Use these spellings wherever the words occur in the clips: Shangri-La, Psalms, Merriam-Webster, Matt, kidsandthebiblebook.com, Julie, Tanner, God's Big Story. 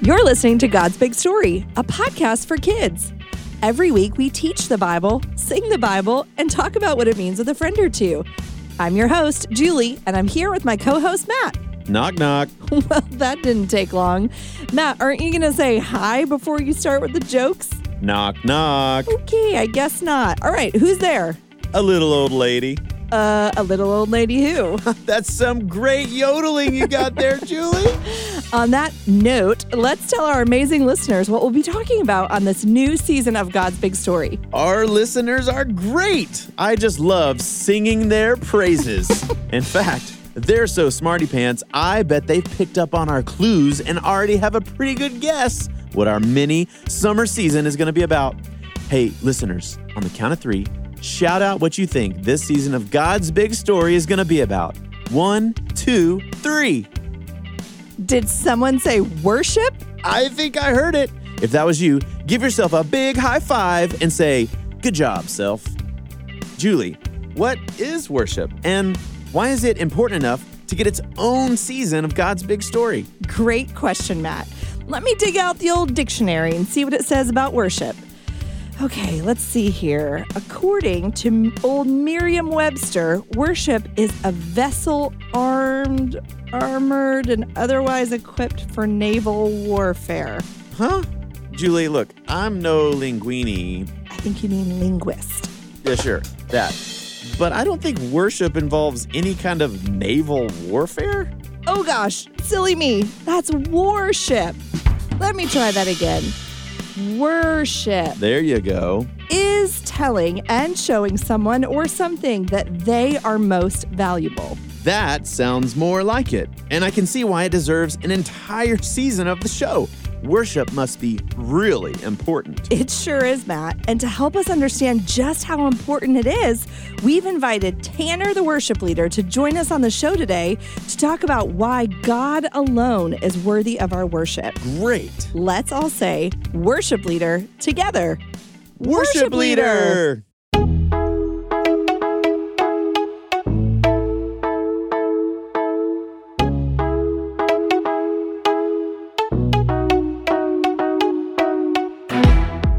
You're listening to God's Big Story, a podcast for kids. Every week, we teach the Bible, sing the Bible, and talk about what it means with a friend or two. I'm your host, Julie, and I'm here with my co-host, Matt. Knock, knock. Well, that didn't take long. Matt, aren't you going to say hi before you start with the jokes? Knock, knock. Okay, I guess not. All right, who's there? A little old lady. A little old lady who? That's some great yodeling you got there, Julie. On that note, let's tell our amazing listeners what we'll be talking about on this new season of God's Big Story. Our listeners are great. I just love singing their praises. In fact, they're so smarty pants, I bet they've picked up on our clues and already have a pretty good guess what our mini summer season is going to be about. Hey, listeners, on the count of 3, shout out what you think this season of God's Big Story is going to be about. 1, 2, 3. Did someone say worship? I think I heard it. If that was you, give yourself a big high five and say, good job, self. Julie, what is worship? And why is it important enough to get its own season of God's Big Story? Great question, Matt. Let me dig out the old dictionary and see what it says about worship. Okay, let's see here. According to old Merriam-Webster, worship is a vessel armed, armored, and otherwise equipped for naval warfare. Huh? Julie, look, I'm no linguini. I think you mean linguist. Yeah, sure, that. But I don't think worship involves any kind of naval warfare. Oh gosh, silly me. That's warship. Let me try that again. Worship. There you go. Is telling and showing someone or something that they are most valuable. That sounds more like it. And I can see why it deserves an entire season of the show. Worship must be really important. It sure is, Matt. And to help us understand just how important it is, we've invited Tanner, the worship leader, to join us on the show today to talk about why God alone is worthy of our worship. Great. Let's all say worship leader together. Worship leader!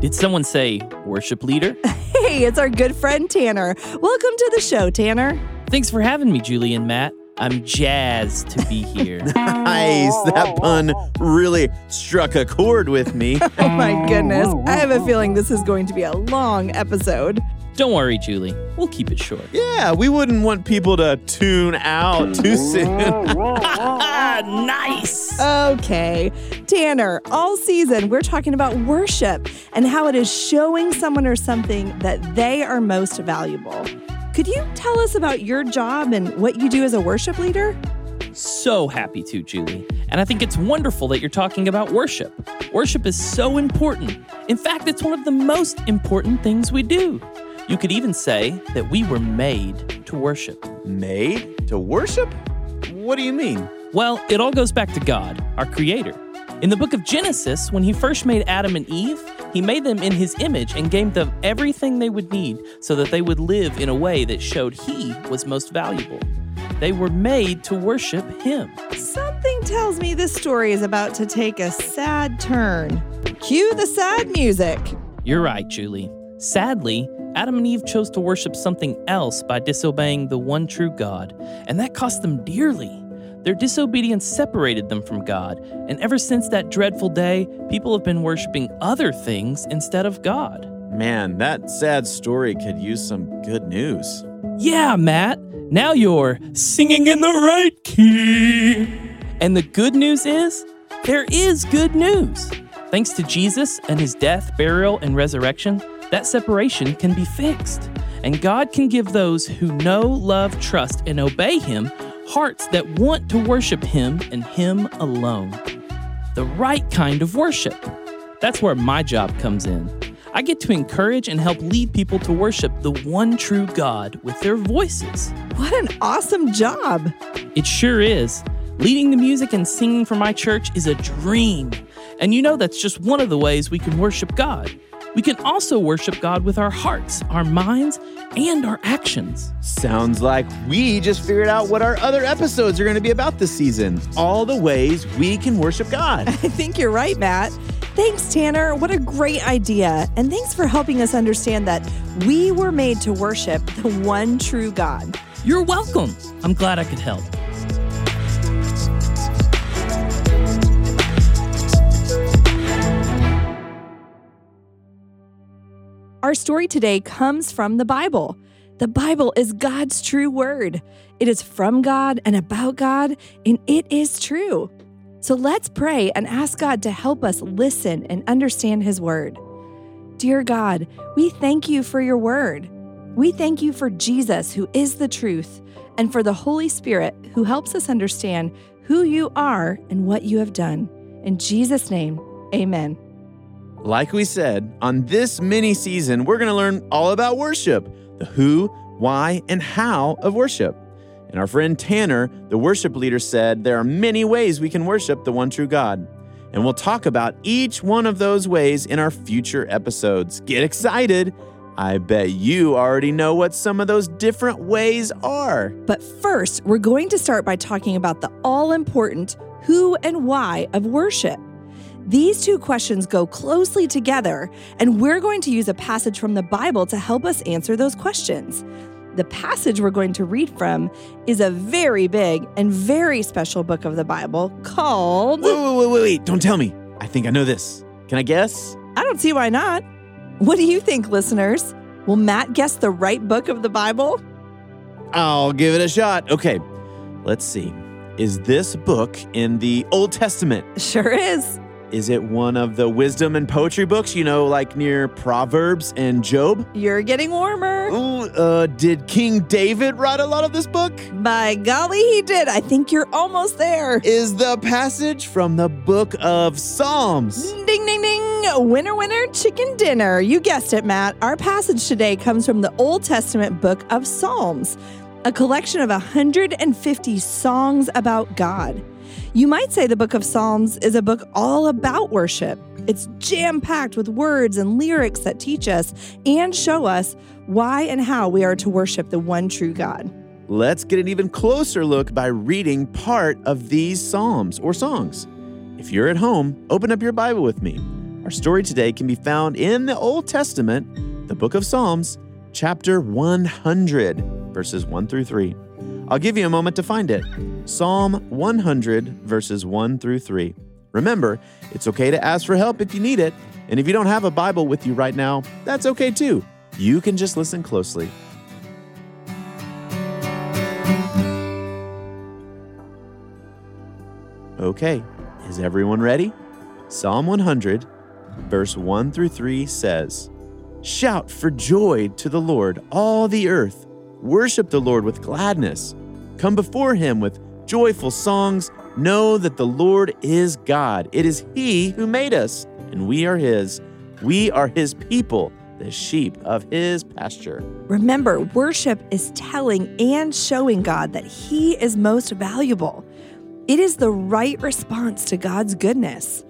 Did someone say worship leader? Hey, it's our good friend Tanner. Welcome to the show, Tanner. Thanks for having me, Julie and Matt. I'm jazzed to be here. Nice. That pun really struck a chord with me. Oh, my goodness. I have a feeling this is going to be a long episode. Don't worry, Julie. We'll keep it short. Yeah, we wouldn't want people to tune out too soon. Nice. Okay. Tanner, all season we're talking about worship and how it is showing someone or something that they are most valuable. Could you tell us about your job and what you do as a worship leader? So happy to, Julie. And I think it's wonderful that you're talking about worship. Worship is so important. In fact, it's one of the most important things we do. You could even say that we were made to worship. Made to worship? What do you mean? Well, it all goes back to God, our creator. In the book of Genesis, when he first made Adam and Eve, he made them in his image and gave them everything they would need so that they would live in a way that showed he was most valuable. They were made to worship him. Something tells me this story is about to take a sad turn. Cue the sad music. You're right, Julie. Sadly, Adam and Eve chose to worship something else by disobeying the one true God, and that cost them dearly. Their disobedience separated them from God, and ever since that dreadful day, people have been worshiping other things instead of God. Man, that sad story could use some good news. Yeah, Matt. Now you're singing in the right key. And the good news is, there is good news. Thanks to Jesus and his death, burial, and resurrection, that separation can be fixed. And God can give those who know, love, trust, and obey him hearts that want to worship him and him alone. The right kind of worship. That's where my job comes in. I get to encourage and help lead people to worship the one true God with their voices. What an awesome job! It sure is. Leading the music and singing for my church is a dream. And you know that's just one of the ways we can worship God. We can also worship God with our hearts, our minds, and our actions. Sounds like we just figured out what our other episodes are going to be about this season. All the ways we can worship God. I think you're right, Matt. Thanks, Tanner. What a great idea. And thanks for helping us understand that we were made to worship the one true God. You're welcome. I'm glad I could help. Our story today comes from the Bible. The Bible is God's true word. It is from God and about God, and it is true. So let's pray and ask God to help us listen and understand his word. Dear God, we thank you for your word. We thank you for Jesus, who is the truth, and for the Holy Spirit, who helps us understand who you are and what you have done. In Jesus' name, amen. Like we said, on this mini-season, we're going to learn all about worship, the who, why, and how of worship. And our friend Tanner, the worship leader, said there are many ways we can worship the one true God. And we'll talk about each one of those ways in our future episodes. Get excited! I bet you already know what some of those different ways are. But first, we're going to start by talking about the all-important who and why of worship. These two questions go closely together, and we're going to use a passage from the Bible to help us answer those questions. The passage we're going to read from is a very big and very special book of the Bible called... Wait, don't tell me. I think I know this. Can I guess? I don't see why not. What do you think, listeners? Will Matt guess the right book of the Bible? I'll give it a shot. Okay, let's see. Is this book in the Old Testament? Sure is. Is it one of the wisdom and poetry books, you know, like near Proverbs and Job? You're getting warmer. Ooh, did King David write a lot of this book? By golly, he did. I think you're almost there. Is the passage from the book of Psalms? Ding, ding, ding. Winner, winner, chicken dinner. You guessed it, Matt. Our passage today comes from the Old Testament book of Psalms, a collection of 150 songs about God. You might say the book of Psalms is a book all about worship. It's jam-packed with words and lyrics that teach us and show us why and how we are to worship the one true God. Let's get an even closer look by reading part of these psalms or songs. If you're at home, open up your Bible with me. Our story today can be found in the Old Testament, the book of Psalms, chapter 100, verses 1 through 3. I'll give you a moment to find it. Psalm 100, verses 1 through 3. Remember, it's okay to ask for help if you need it. And if you don't have a Bible with you right now, that's okay too. You can just listen closely. Okay, is everyone ready? Psalm 100, verse 1 through 3 says, "Shout for joy to the Lord, all the earth. Worship the Lord with gladness. Come before him with joyful songs. Know that the Lord is God. It is he who made us, and we are his. We are his people, the sheep of his pasture." Remember, worship is telling and showing God that he is most valuable. It is the right response to God's goodness.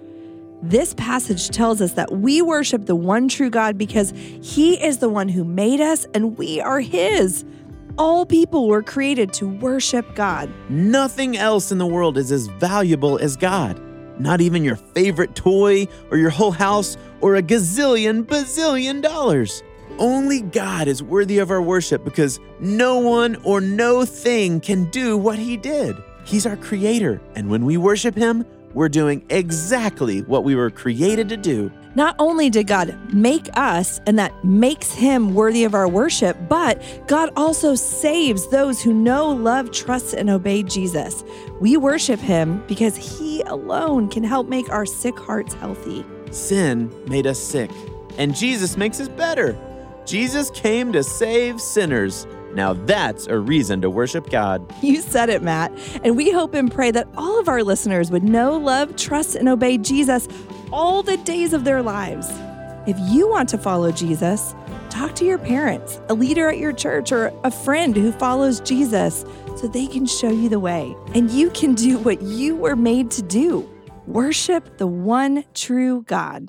This passage tells us that we worship the one true God because he is the one who made us and we are his. All people were created to worship God. Nothing else in the world is as valuable as God. Not even your favorite toy or your whole house or a gazillion bazillion dollars. Only God is worthy of our worship because no one or no thing can do what he did. He's our creator, and when we worship him, we're doing exactly what we were created to do. Not only did God make us, and that makes him worthy of our worship, but God also saves those who know, love, trust, and obey Jesus. We worship him because he alone can help make our sick hearts healthy. Sin made us sick, and Jesus makes us better. Jesus came to save sinners. Now that's a reason to worship God. You said it, Matt. And we hope and pray that all of our listeners would know, love, trust, and obey Jesus all the days of their lives. If you want to follow Jesus, talk to your parents, a leader at your church, or a friend who follows Jesus so they can show you the way. And you can do what you were made to do. Worship the one true God.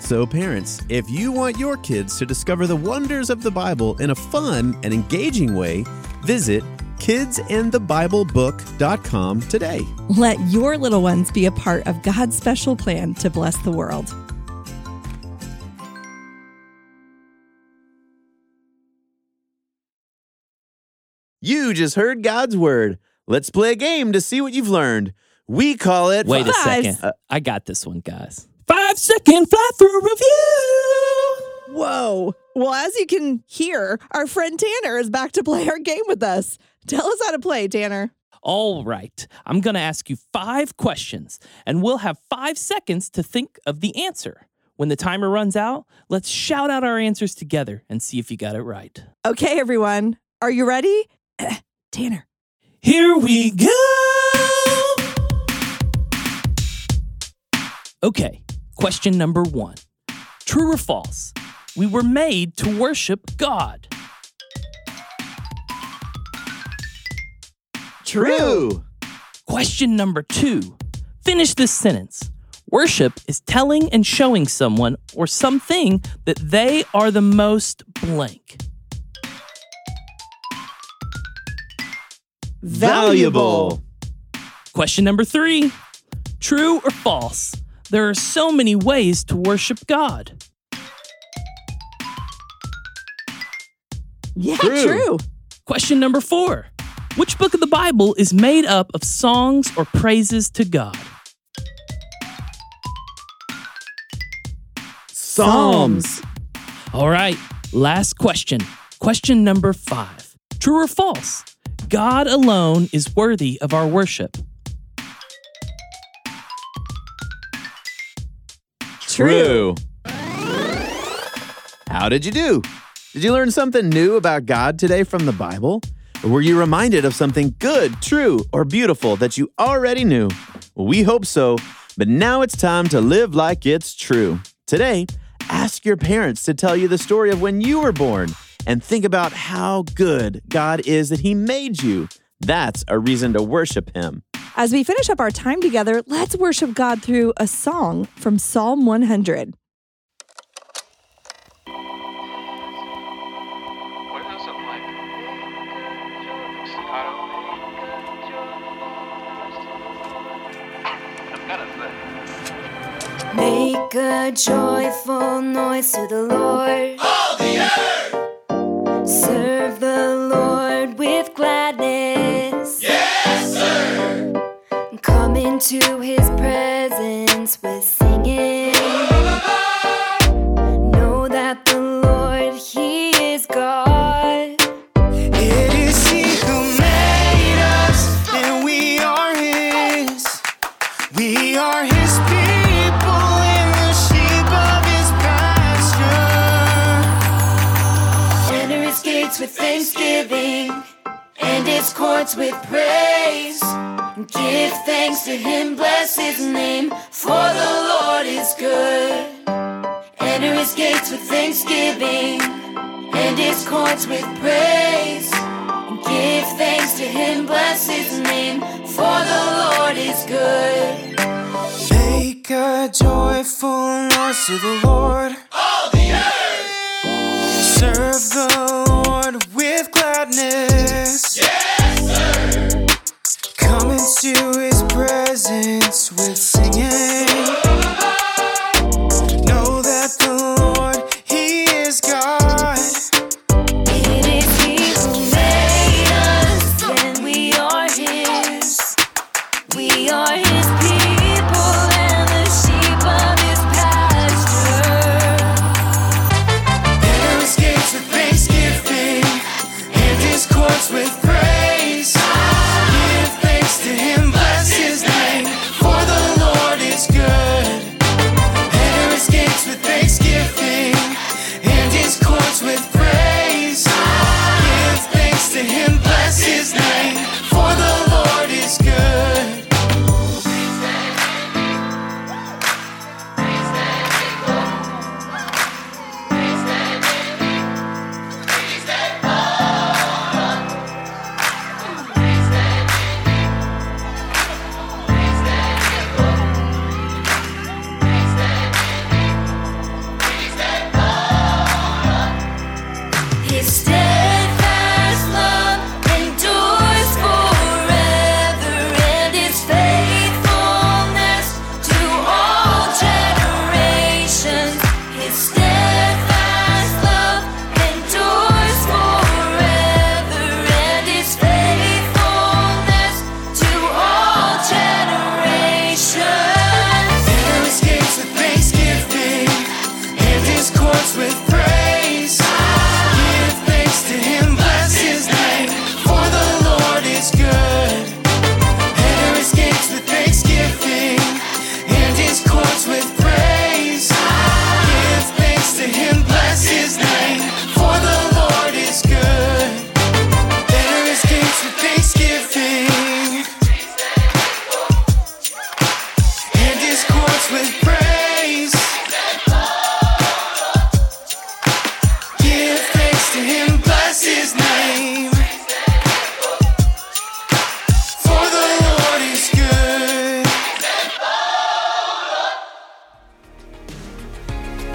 So parents, if you want your kids to discover the wonders of the Bible in a fun and engaging way, visit kidsandthebiblebook.com today. Let your little ones be a part of God's special plan to bless the world. You just heard God's word. Let's play a game to see what you've learned. We call it... Wait a second. I got this one, guys. 5-second fly-through review. Whoa. Well, as you can hear, our friend Tanner is back to play our game with us. Tell us how to play, Tanner. All right. I'm going to ask you 5 questions, and we'll have 5 seconds to think of the answer. When the timer runs out, let's shout out our answers together and see if you got it right. Okay, everyone. Are you ready? Tanner. Here we go. Okay. Question number 1. True or false? We were made to worship God. True. Question number 2. Finish this sentence. Worship is telling and showing someone or something that they are the most blank. Valuable. Question number 3. True or false? There are so many ways to worship God. Yeah, true. Question number 4. Which book of the Bible is made up of songs or praises to God? Psalms. All right, last question. Question number 5. True or false? God alone is worthy of our worship. True. How did you do? Did you learn something new about God today from the Bible? Or were you reminded of something good, true, or beautiful that you already knew? Well, we hope so, but now it's time to live like it's true. Today, ask your parents to tell you the story of when you were born and think about how good God is that he made you. That's a reason to worship him. As we finish up our time together, let's worship God through a song from Psalm 100. Make a joyful noise to the Lord. All the earth! Serve the Lord with gladness. Yes, sir! Come into his presence with singing. Know that the Lord, he is God. It is he who made us, and we are his. courts with thanksgiving and his courts with praise. Give thanks to him, bless his name, for the Lord is good. Enter his gates with thanksgiving and his courts with praise. Give thanks to him, bless his name, for the Lord is good. Make a joyful noise to the Lord, all the earth. Serve the Lord with gladness. Yes, sir. Come into his presence with singing. Know that the Lord, he is God.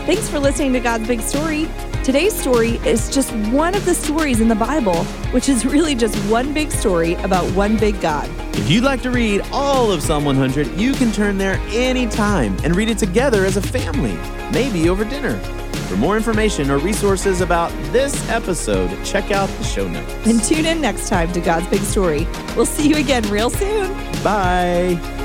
Thanks for listening to God's Big Story. Today's story is just one of the stories in the Bible, which is really just one big story about one big God. If you'd like to read all of Psalm 100, you can turn there anytime and read it together as a family, maybe over dinner. For more information or resources about this episode, check out the show notes. And tune in next time to God's Big Story. We'll see you again real soon. Bye.